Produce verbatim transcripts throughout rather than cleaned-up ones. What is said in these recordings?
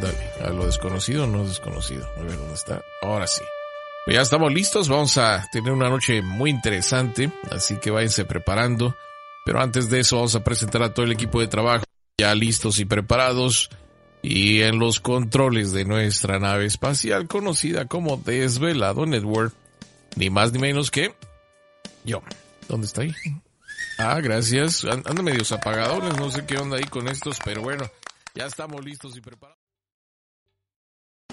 Dale, a lo desconocido, no desconocido. A ver dónde está. Ahora sí. Pues ya estamos listos. Vamos a tener una noche muy interesante. Así que váyanse preparando. Pero antes de eso, vamos a presentar a todo el equipo de trabajo. Ya listos y preparados. Y en los controles de nuestra nave espacial, conocida como Desvelado Network. Ni más ni menos que yo. ¿Dónde está ahí? Ah, gracias. Anda medio apagadores. No sé qué onda ahí con estos. Pero bueno, ya estamos listos y preparados.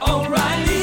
oh, O'Reilly.